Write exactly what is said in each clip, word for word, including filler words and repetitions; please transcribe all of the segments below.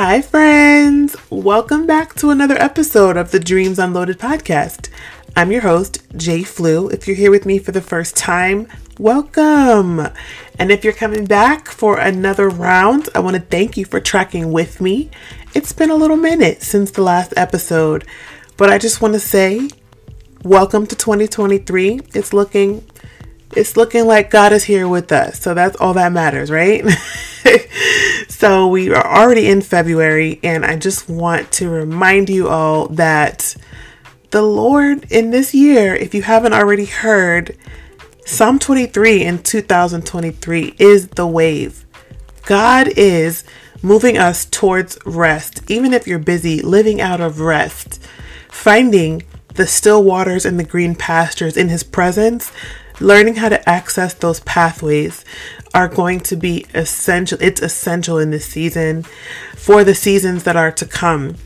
Hi friends, welcome back to another episode of the Dreams Unloaded podcast. I'm your host, Jay Flew. If you're here with me for the first time, welcome. And if you're coming back for another round, I want to thank you for tracking with me. It's been a little minute since the last episode, but I just want to say welcome to twenty twenty-three. It's looking It's looking like God is here with us. So that's all that matters, right? So we are already in February, and I just want to remind you all that the Lord in this year, if you haven't already heard, Psalm twenty-three in two thousand twenty-three is the wave. God is moving us towards rest, even if you're busy living out of rest, finding the still waters and the green pastures in His presence. Learning how to access those pathways are going to be essential. It's essential in this season for the seasons that are to come.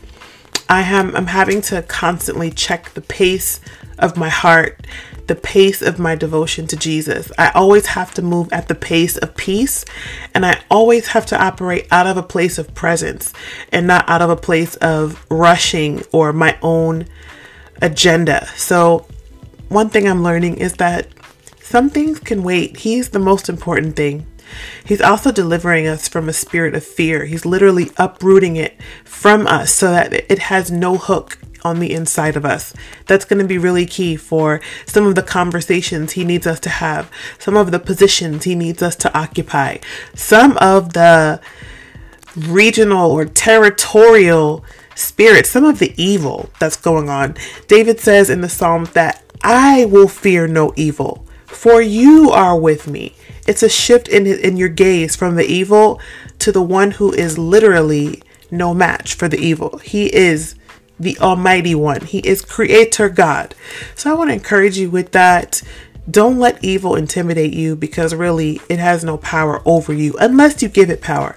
I am I'm having to constantly check the pace of my heart, the pace of my devotion to Jesus. I always have to move at the pace of peace, and I always have to operate out of a place of presence and not out of a place of rushing or my own agenda. So one thing I'm learning is that some things can wait. He's the most important thing. He's also delivering us from a spirit of fear. He's literally uprooting it from us so that it has no hook on the inside of us. That's going to be really key for some of the conversations He needs us to have, some of the positions He needs us to occupy, some of the regional or territorial spirits, some of the evil that's going on. David says in the Psalms that I will fear no evil, for you are with me. It's a shift in in your gaze from the evil to the one who is literally no match for the evil. He is the Almighty One. He is Creator God. So I want to encourage you with that. Don't let evil intimidate you, because really it has no power over you unless you give it power.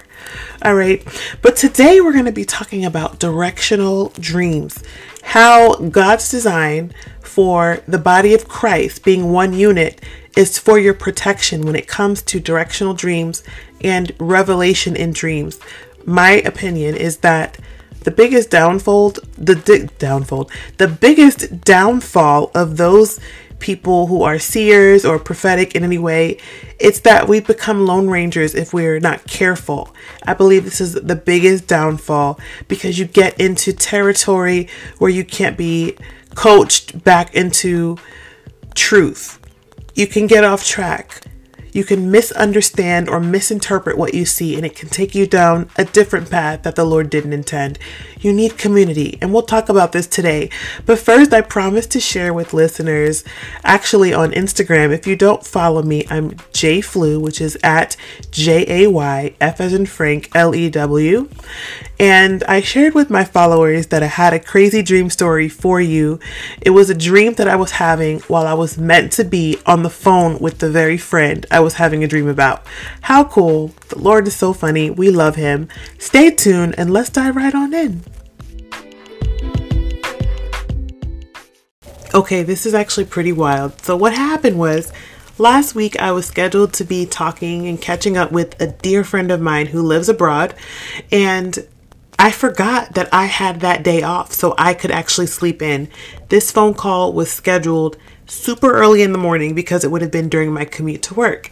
All right. But today we're going to be talking about directional dreams, how God's design for the body of Christ being one unit is for your protection when it comes to directional dreams and revelation in dreams. My opinion is that the biggest downfall, the di- downfall, the biggest downfall of those people who are seers or prophetic in any way, it's that we become lone rangers if we're not careful. I believe this is the biggest downfall, because you get into territory where you can't be coached back into truth. You can get off track. You can misunderstand or misinterpret what you see, and it can take you down a different path that the Lord didn't intend. You need community, and we'll talk about this today. But first, I promise to share with listeners, actually on Instagram, if you don't follow me, I'm jflew, which is at J A Y, F as in Frank, L E W. And I shared with my followers that I had a crazy dream story for you. It was a dream that I was having while I was meant to be on the phone with the very friend I was having a dream about. How cool. The Lord is so funny. We love Him. Stay tuned and let's dive right on in. Okay, this is actually pretty wild. So what happened was, last week, I was scheduled to be talking and catching up with a dear friend of mine who lives abroad, and I forgot that I had that day off so I could actually sleep in. This phone call was scheduled super early in the morning because it would have been during my commute to work.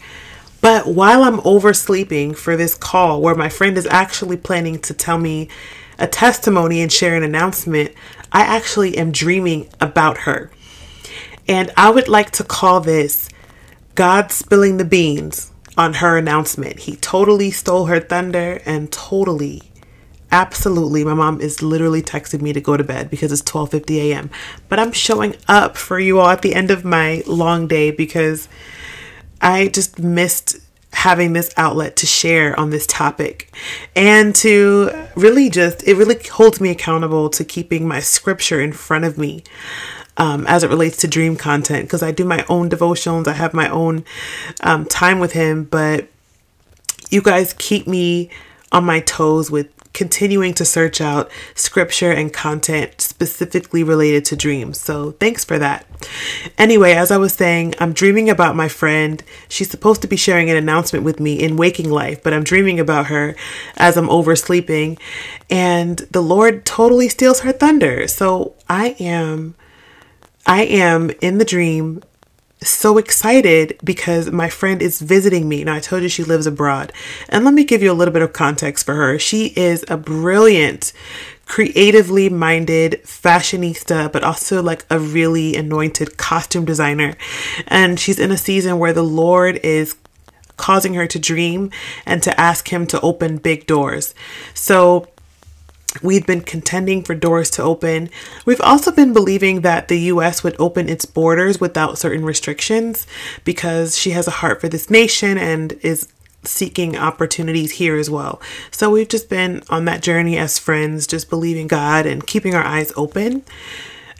But while I'm oversleeping for this call, where my friend is actually planning to tell me a testimony and share an announcement, I actually am dreaming about her. And I would like to call this God spilling the beans on her announcement. He totally stole her thunder and totally, absolutely. My mom is literally texting me to go to bed because it's twelve fifty a.m. But I'm showing up for you all at the end of my long day, because I just missed having this outlet to share on this topic, and to really just, it really holds me accountable to keeping my scripture in front of me. Um, as it relates to dream content, because I do my own devotions, I have my own um, time with Him, but you guys keep me on my toes with continuing to search out scripture and content specifically related to dreams. So thanks for that. Anyway, as I was saying, I'm dreaming about my friend. She's supposed to be sharing an announcement with me in waking life, but I'm dreaming about her as I'm oversleeping, and the Lord totally steals her thunder. So I am, I am in the dream so excited because my friend is visiting me. Now, I told you she lives abroad, and let me give you a little bit of context for her. She is a brilliant, creatively minded fashionista, but also like a really anointed costume designer. And she's in a season where the Lord is causing her to dream and to ask him to open big doors. So we've been contending for doors to open. We've also been believing that the U S would open its borders without certain restrictions, because she has a heart for this nation and is seeking opportunities here as well. So we've just been on that journey as friends, just believing God and keeping our eyes open.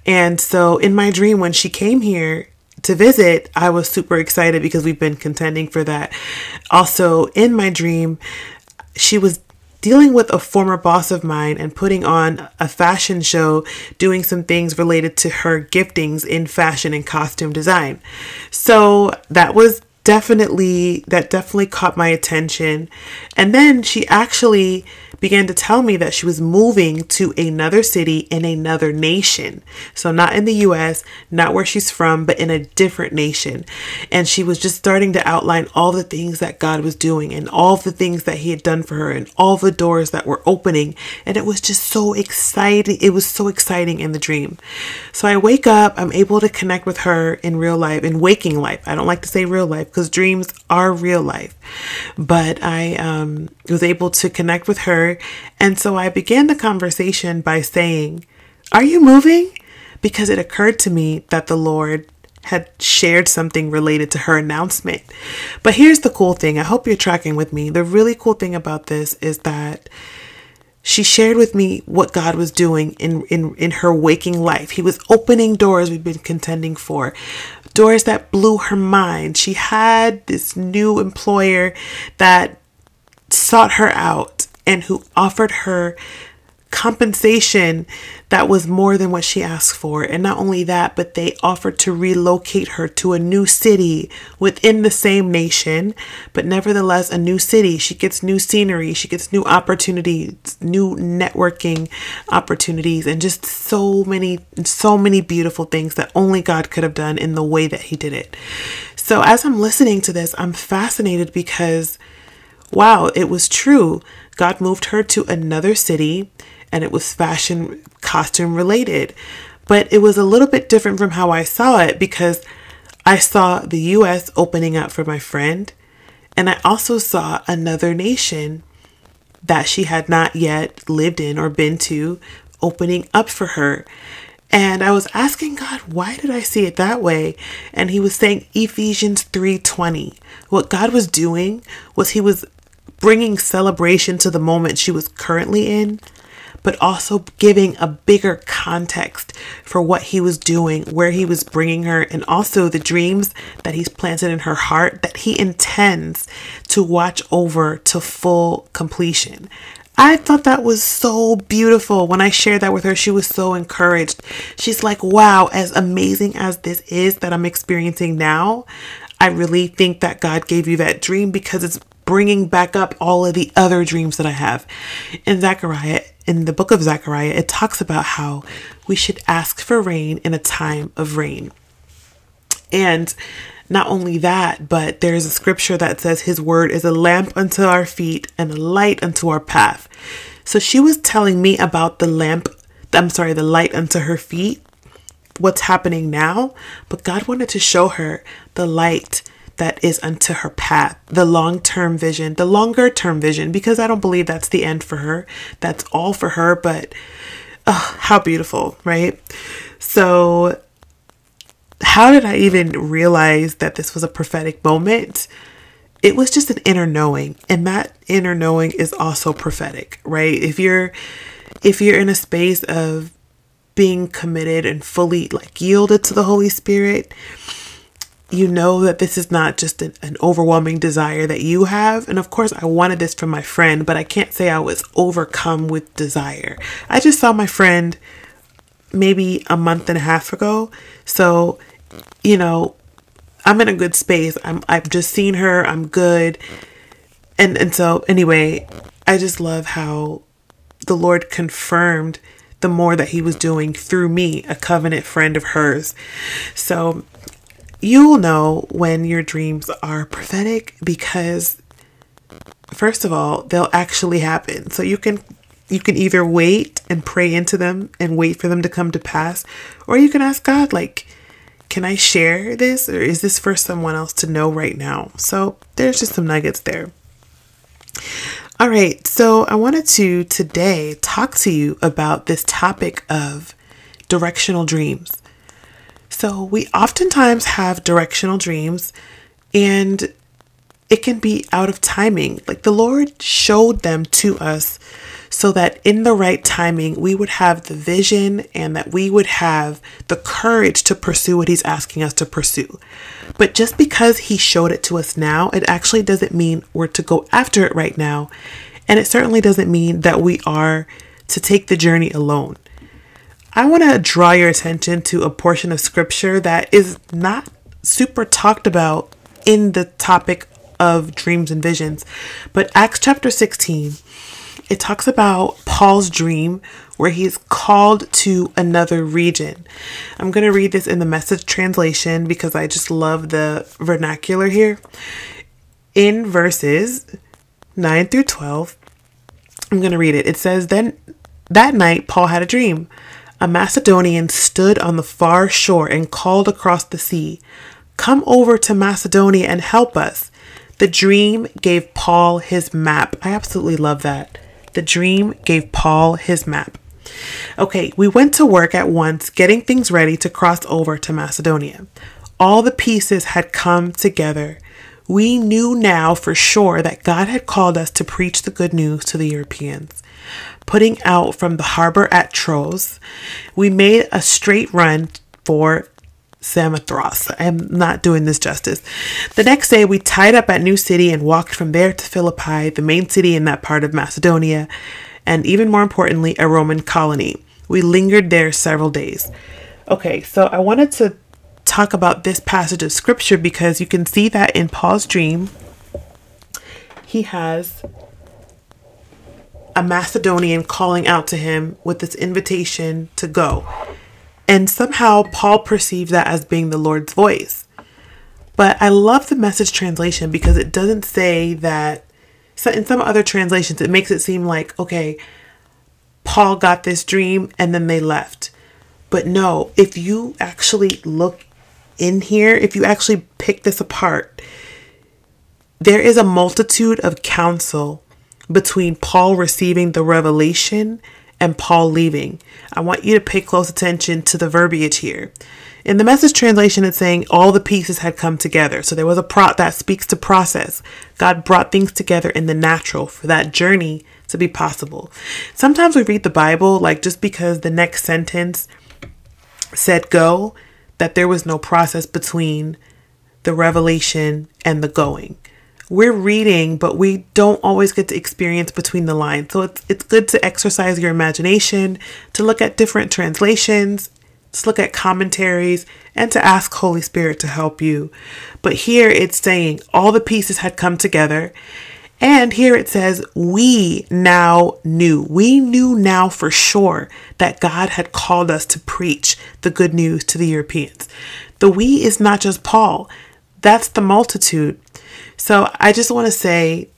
And so in my dream, when she came here to visit, I was super excited because we've been contending for that. Also in my dream, she was dealing with a former boss of mine and putting on a fashion show, doing some things related to her giftings in fashion and costume design. So that was definitely, that definitely caught my attention. And then she actually began to tell me that she was moving to another city in another nation. So not in the U S, not where she's from, but in a different nation. And she was just starting to outline all the things that God was doing and all the things that he had done for her and all the doors that were opening. And it was just so exciting. It was so exciting in the dream. So I wake up, I'm able to connect with her in real life, in waking life. I don't like to say real life because dreams are real life, but I um, was able to connect with her. And so I began the conversation by saying, "Are you moving?" Because it occurred to me that the Lord had shared something related to her announcement. But here's the cool thing. I hope you're tracking with me. The really cool thing about this is that she shared with me what God was doing in, in, in her waking life. He was opening doors we've been contending for, doors that blew her mind. She had this new employer that sought her out and who offered her compensation that was more than what she asked for. And not only that, but they offered to relocate her to a new city within the same nation, but nevertheless, a new city. She gets new scenery, she gets new opportunities, new networking opportunities, and just so many, so many beautiful things that only God could have done in the way that he did it. So as I'm listening to this, I'm fascinated because, wow, it was true. God moved her to another city, and it was fashion costume related, but it was a little bit different from how I saw it, because I saw the U S opening up for my friend. And I also saw another nation that she had not yet lived in or been to opening up for her. And I was asking God, why did I see it that way? And he was saying Ephesians three twenty. What God was doing was he was bringing celebration to the moment she was currently in, but also giving a bigger context for what he was doing, where he was bringing her, and also the dreams that he's planted in her heart that he intends to watch over to full completion. I thought that was so beautiful. When I shared that with her, she was so encouraged. She's like, wow, as amazing as this is that I'm experiencing now, I really think that God gave you that dream because it's bringing back up all of the other dreams that I have. In Zechariah, in the book of Zechariah, it talks about how we should ask for rain in a time of rain. And not only that, but there's a scripture that says his word is a lamp unto our feet and a light unto our path. So she was telling me about the lamp, I'm sorry, the light unto her feet, what's happening now. But God wanted to show her the light that is unto her path, the long-term vision, the longer-term vision, because I don't believe that's the end for her. That's all for her, but oh, how beautiful, right? So how did I even realize that this was a prophetic moment? It was just an inner knowing, and that inner knowing is also prophetic, right? If you're if you're in a space of being committed and fully like yielded to the Holy Spirit, you know that this is not just an, an overwhelming desire that you have. And of course, I wanted this from my friend, but I can't say I was overcome with desire. I just saw my friend maybe a month and a half ago. So, you know, I'm in a good space. I'm, I've just seen her. I'm good. And, and so anyway, I just love how the Lord confirmed the more that he was doing through me, a covenant friend of hers. So you'll know when your dreams are prophetic, because first of all, they'll actually happen. So you can you can either wait and pray into them and wait for them to come to pass, or you can ask God, like, can I share this, or is this for someone else to know right now? So there's just some nuggets there. All right, so I wanted to today talk to you about this topic of directional dreams. So we oftentimes have directional dreams, and it can be out of timing. Like, the Lord showed them to us so that in the right timing, we would have the vision and that we would have the courage to pursue what he's asking us to pursue. But just because he showed it to us now, it actually doesn't mean we're to go after it right now. And it certainly doesn't mean that we are to take the journey alone. I want to draw your attention to a portion of scripture that is not super talked about in the topic of dreams and visions, but Acts chapter sixteen. It talks about Paul's dream where he's called to another region. I'm going to read this in the Message translation because I just love the vernacular here. In verses nine through twelve, I'm going to read it. It says, "Then that night Paul had a dream. A Macedonian stood on the far shore and called across the sea, 'Come over to Macedonia and help us.' The dream gave Paul his map." I absolutely love that. The dream gave Paul his map. "Okay, we went to work at once, getting things ready to cross over to Macedonia. All the pieces had come together. We knew now for sure that God had called us to preach the good news to the Europeans. Putting out from the harbor at Troas, we made a straight run for Samothrace." I'm not doing this justice. "The next day we tied up at New City and walked from there to Philippi, the main city in that part of Macedonia, and even more importantly, a Roman colony. We lingered there several days." Okay, so I wanted to talk about this passage of scripture because you can see that in Paul's dream, he has a Macedonian calling out to him with this invitation to go. And somehow Paul perceived that as being the Lord's voice. But I love the Message translation because it doesn't say that. So in some other translations, it makes it seem like, okay, Paul got this dream and then they left. But no, if you actually look in here, if you actually pick this apart, there is a multitude of counsel between Paul receiving the revelation and Paul leaving. I want you to pay close attention to the verbiage here. In the Message translation, it's saying all the pieces had come together. So there was a pro that speaks to process. God brought things together in the natural for that journey to be possible. Sometimes we read the Bible like just because the next sentence said go, that there was no process between the revelation and the going. We're reading, but we don't always get to experience between the lines. So it's it's good to exercise your imagination, to look at different translations, to look at commentaries, and to ask Holy Spirit to help you. But here it's saying all the pieces had come together. And here it says, we now knew. We knew now for sure that God had called us to preach the good news to the Europeans. The we is not just Paul. That's the multitude. So I just want to say,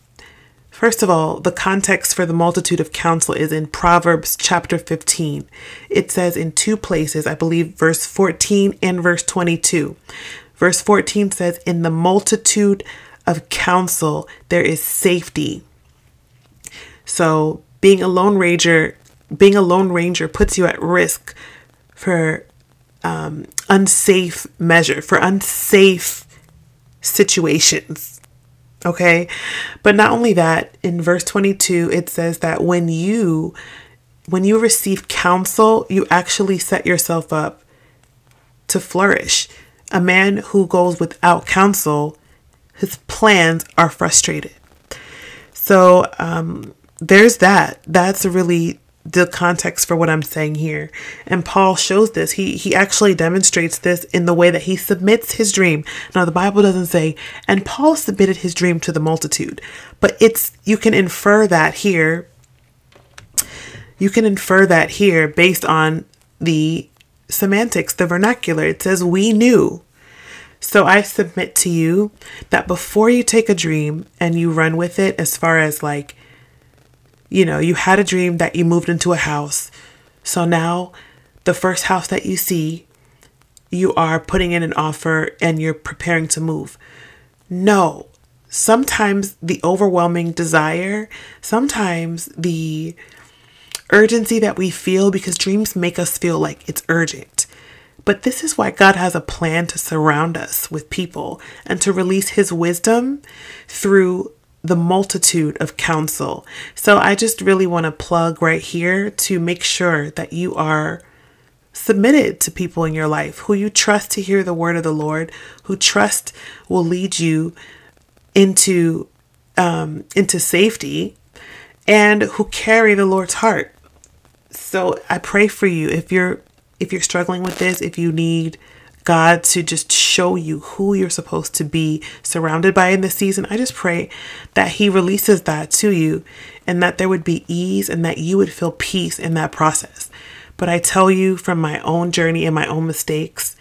first of all, the context for the multitude of counsel is in Proverbs chapter fifteen. It says in two places, I believe verse fourteen and verse twenty-two. Verse fourteen says, "In the multitude of counsel, there is safety." So being a lone ranger, being a lone ranger puts you at risk for um, unsafe measure, for unsafe situations. Okay. But not only that, in verse twenty-two, it says that when you, when you receive counsel, you actually set yourself up to flourish. A man who goes without counsel, his plans are frustrated. So um, there's that. That's really the context for what I'm saying here. And Paul shows this. He he actually demonstrates this in the way that he submits his dream. Now, the Bible doesn't say, and Paul submitted his dream to the multitude, but it's, you can infer that here. You can infer that here based on the semantics, the vernacular. It says, we knew. So I submit to you that before you take a dream and you run with it, as far as like, you know, you had a dream that you moved into a house. So now the first house that you see, you are putting in an offer and you're preparing to move. No, sometimes the overwhelming desire, sometimes the urgency that we feel, because dreams make us feel like it's urgent. But this is why God has a plan to surround us with people and to release his wisdom through the multitude of counsel. So I just really want to plug right here to make sure that you are submitted to people in your life who you trust to hear the word of the Lord, who trust will lead you into um, into safety, and who carry the Lord's heart. So I pray for you if you're if you're struggling with this, if you need God to just show you who you're supposed to be surrounded by in this season. I just pray that he releases that to you and that there would be ease and that you would feel peace in that process. But I tell you from my own journey and my own mistakes,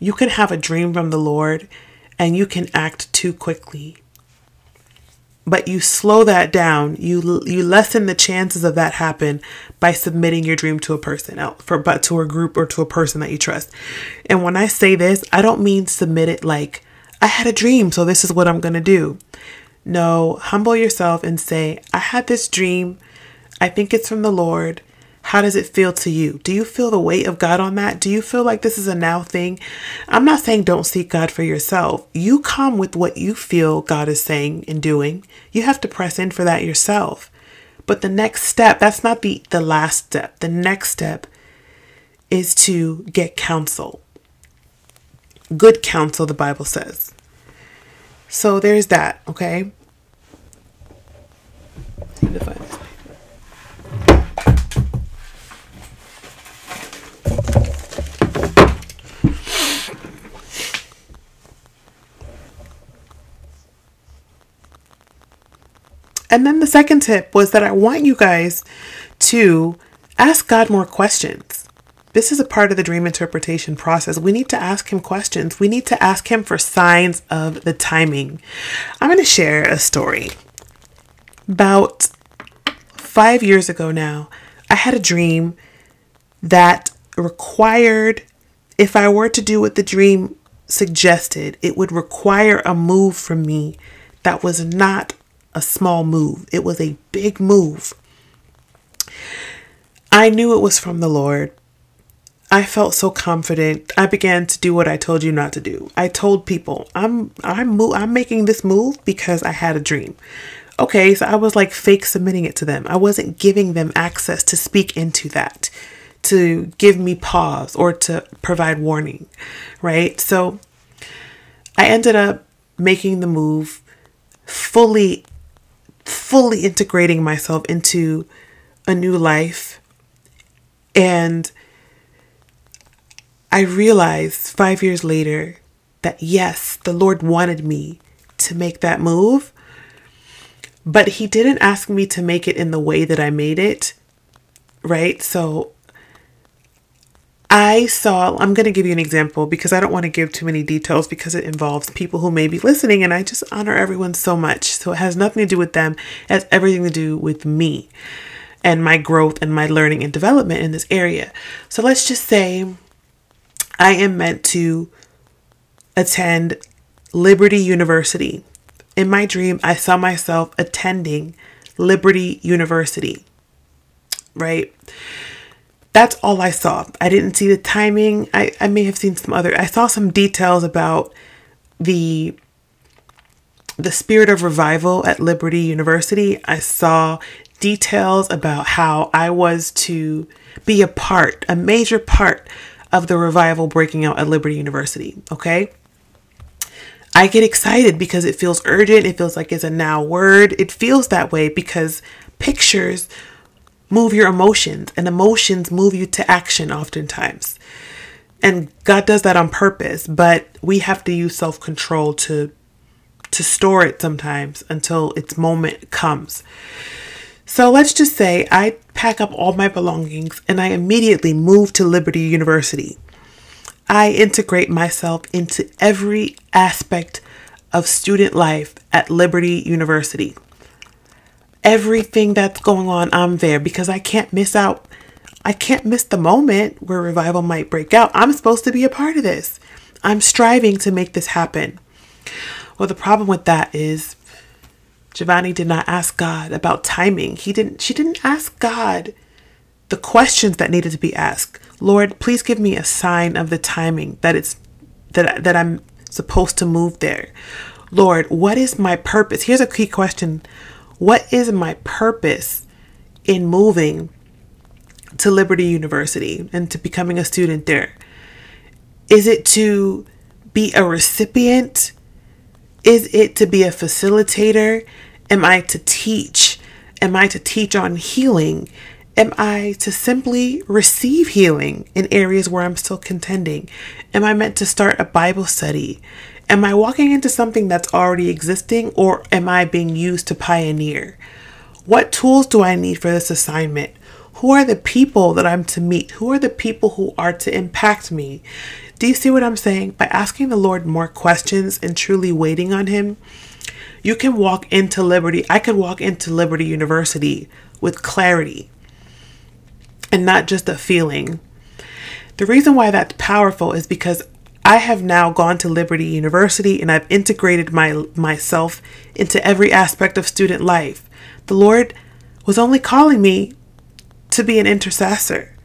you can have a dream from the Lord and you can act too quickly. But you slow that down. You you lessen the chances of that happen by submitting your dream to a person else, for but to a group or to a person that you trust. And when I say this, I don't mean submit it like I had a dream, so this is what I'm going to do. No, humble yourself and say, I had this dream. I think it's from the Lord. How does it feel to you? Do you feel the weight of God on that? Do you feel like this is a now thing? I'm not saying don't seek God for yourself. You come with what you feel God is saying and doing. You have to press in for that yourself. But the next step, that's not the, the last step. The next step is to get counsel. Good counsel, the Bible says. So there's that, okay? And then the second tip was that I want you guys to ask God more questions. This is a part of the dream interpretation process. We need to ask him questions. We need to ask him for signs of the timing. I'm going to share a story. About five years ago now, I had a dream that required, if I were to do what the dream suggested, it would require a move from me that was not a small move. It was a big move. I knew it was from the Lord. I felt so confident. I began to do what I told you not to do. I told people, I'm I'm mo- I'm making this move because I had a dream. Okay, so I was like fake submitting it to them. I wasn't giving them access to speak into that, to give me pause or to provide warning, right? So I ended up making the move, fully fully integrating myself into a new life. And I realized five years later that yes, the Lord wanted me to make that move, but he didn't ask me to make it in the way that I made it, right? So I saw, I'm going to give you an example because I don't want to give too many details because it involves people who may be listening, and I just honor everyone so much. So it has nothing to do with them. It has everything to do with me and my growth and my learning and development in this area. So let's just say I am meant to attend Liberty University. In my dream, I saw myself attending Liberty University, right? That's all I saw. I didn't see the timing. I, I may have seen some other, I saw some details about the, the spirit of revival at Liberty University. I saw details about how I was to be a part, a major part of the revival breaking out at Liberty University. Okay. I get excited because it feels urgent. It feels like it's a now word. It feels that way because pictures move your emotions, and emotions move you to action oftentimes. And God does that on purpose, but we have to use self-control to, to store it sometimes until its moment comes. So let's just say I pack up all my belongings and I immediately move to Liberty University. I integrate myself into every aspect of student life at Liberty University. Everything that's going on, I'm there because I can't miss out. I can't miss the moment where revival might break out. I'm supposed to be a part of this. I'm striving to make this happen. Well, the problem with that is Giovanni did not ask God about timing. He didn't, she didn't ask God the questions that needed to be asked. Lord, please give me a sign of the timing that it's that that I'm supposed to move there. Lord, what is my purpose? Here's a key question. What is my purpose in moving to Liberty University and to becoming a student there? Is it to be a recipient? Is it to be a facilitator? Am I to teach? Am I to teach on healing? Am I to simply receive healing in areas where I'm still contending? Am I meant to start a Bible study? Am I walking into something that's already existing, or am I being used to pioneer? What tools do I need for this assignment? Who are the people that I'm to meet? Who are the people who are to impact me? Do you see what I'm saying? By asking the Lord more questions and truly waiting on him, you can walk into Liberty. I could walk into Liberty University with clarity and not just a feeling. The reason why that's powerful is because I have now gone to Liberty University and I've integrated my myself into every aspect of student life. The Lord was only calling me to be an intercessor.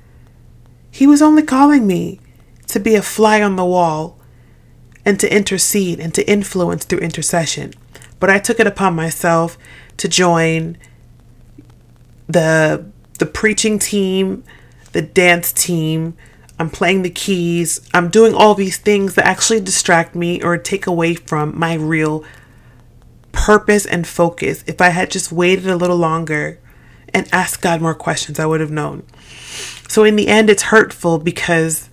He was only calling me to be a fly on the wall and to intercede and to influence through intercession. But I took it upon myself to join the the preaching team, the dance team. I'm playing the keys. I'm doing all these things that actually distract me or take away from my real purpose and focus. If I had just waited a little longer and ask God more questions, I would have known. So in the end, it's hurtful because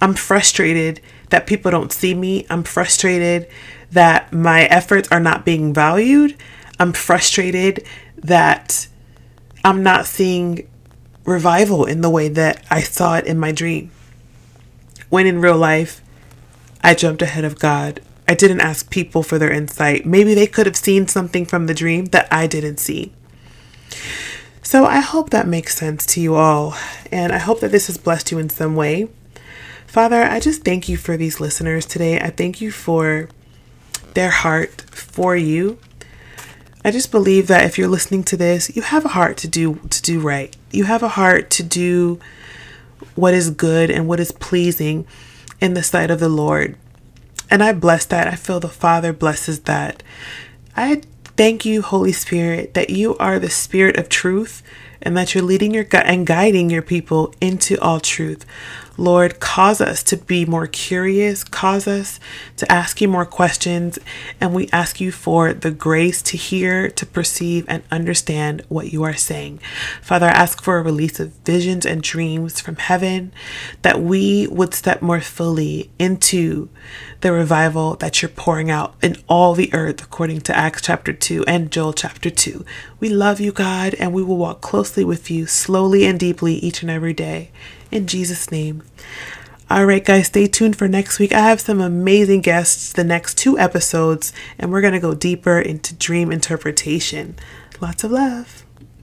I'm frustrated that people don't see me. I'm frustrated that my efforts are not being valued. I'm frustrated that I'm not seeing revival in the way that I saw it in my dream. When in real life, I jumped ahead of God. I didn't ask people for their insight. Maybe they could have seen something from the dream that I didn't see. So I hope that makes sense to you all, and I hope that this has blessed you in some way. Father, I just thank you for these listeners today. I thank you for their heart for you. I just believe that if you're listening to this, you have a heart to do to do right. You have a heart to do what is good and what is pleasing in the sight of the Lord. And I bless that. I feel the Father blesses that. I thank you, Holy Spirit, that you are the Spirit of truth and that you're leading your gu- and guiding your people into all truth. Lord, cause us to be more curious, cause us to ask you more questions, and we ask you for the grace to hear, to perceive, and understand what you are saying. Father, I ask for a release of visions and dreams from heaven, that we would step more fully into the revival that you're pouring out in all the earth, according to Acts chapter two and Joel chapter two. We love you, God, and we will walk closely with you, slowly and deeply, each and every day. In Jesus' name. All right, guys, stay tuned for next week. I have some amazing guests the next two episodes, and we're going to go deeper into dream interpretation. Lots of love.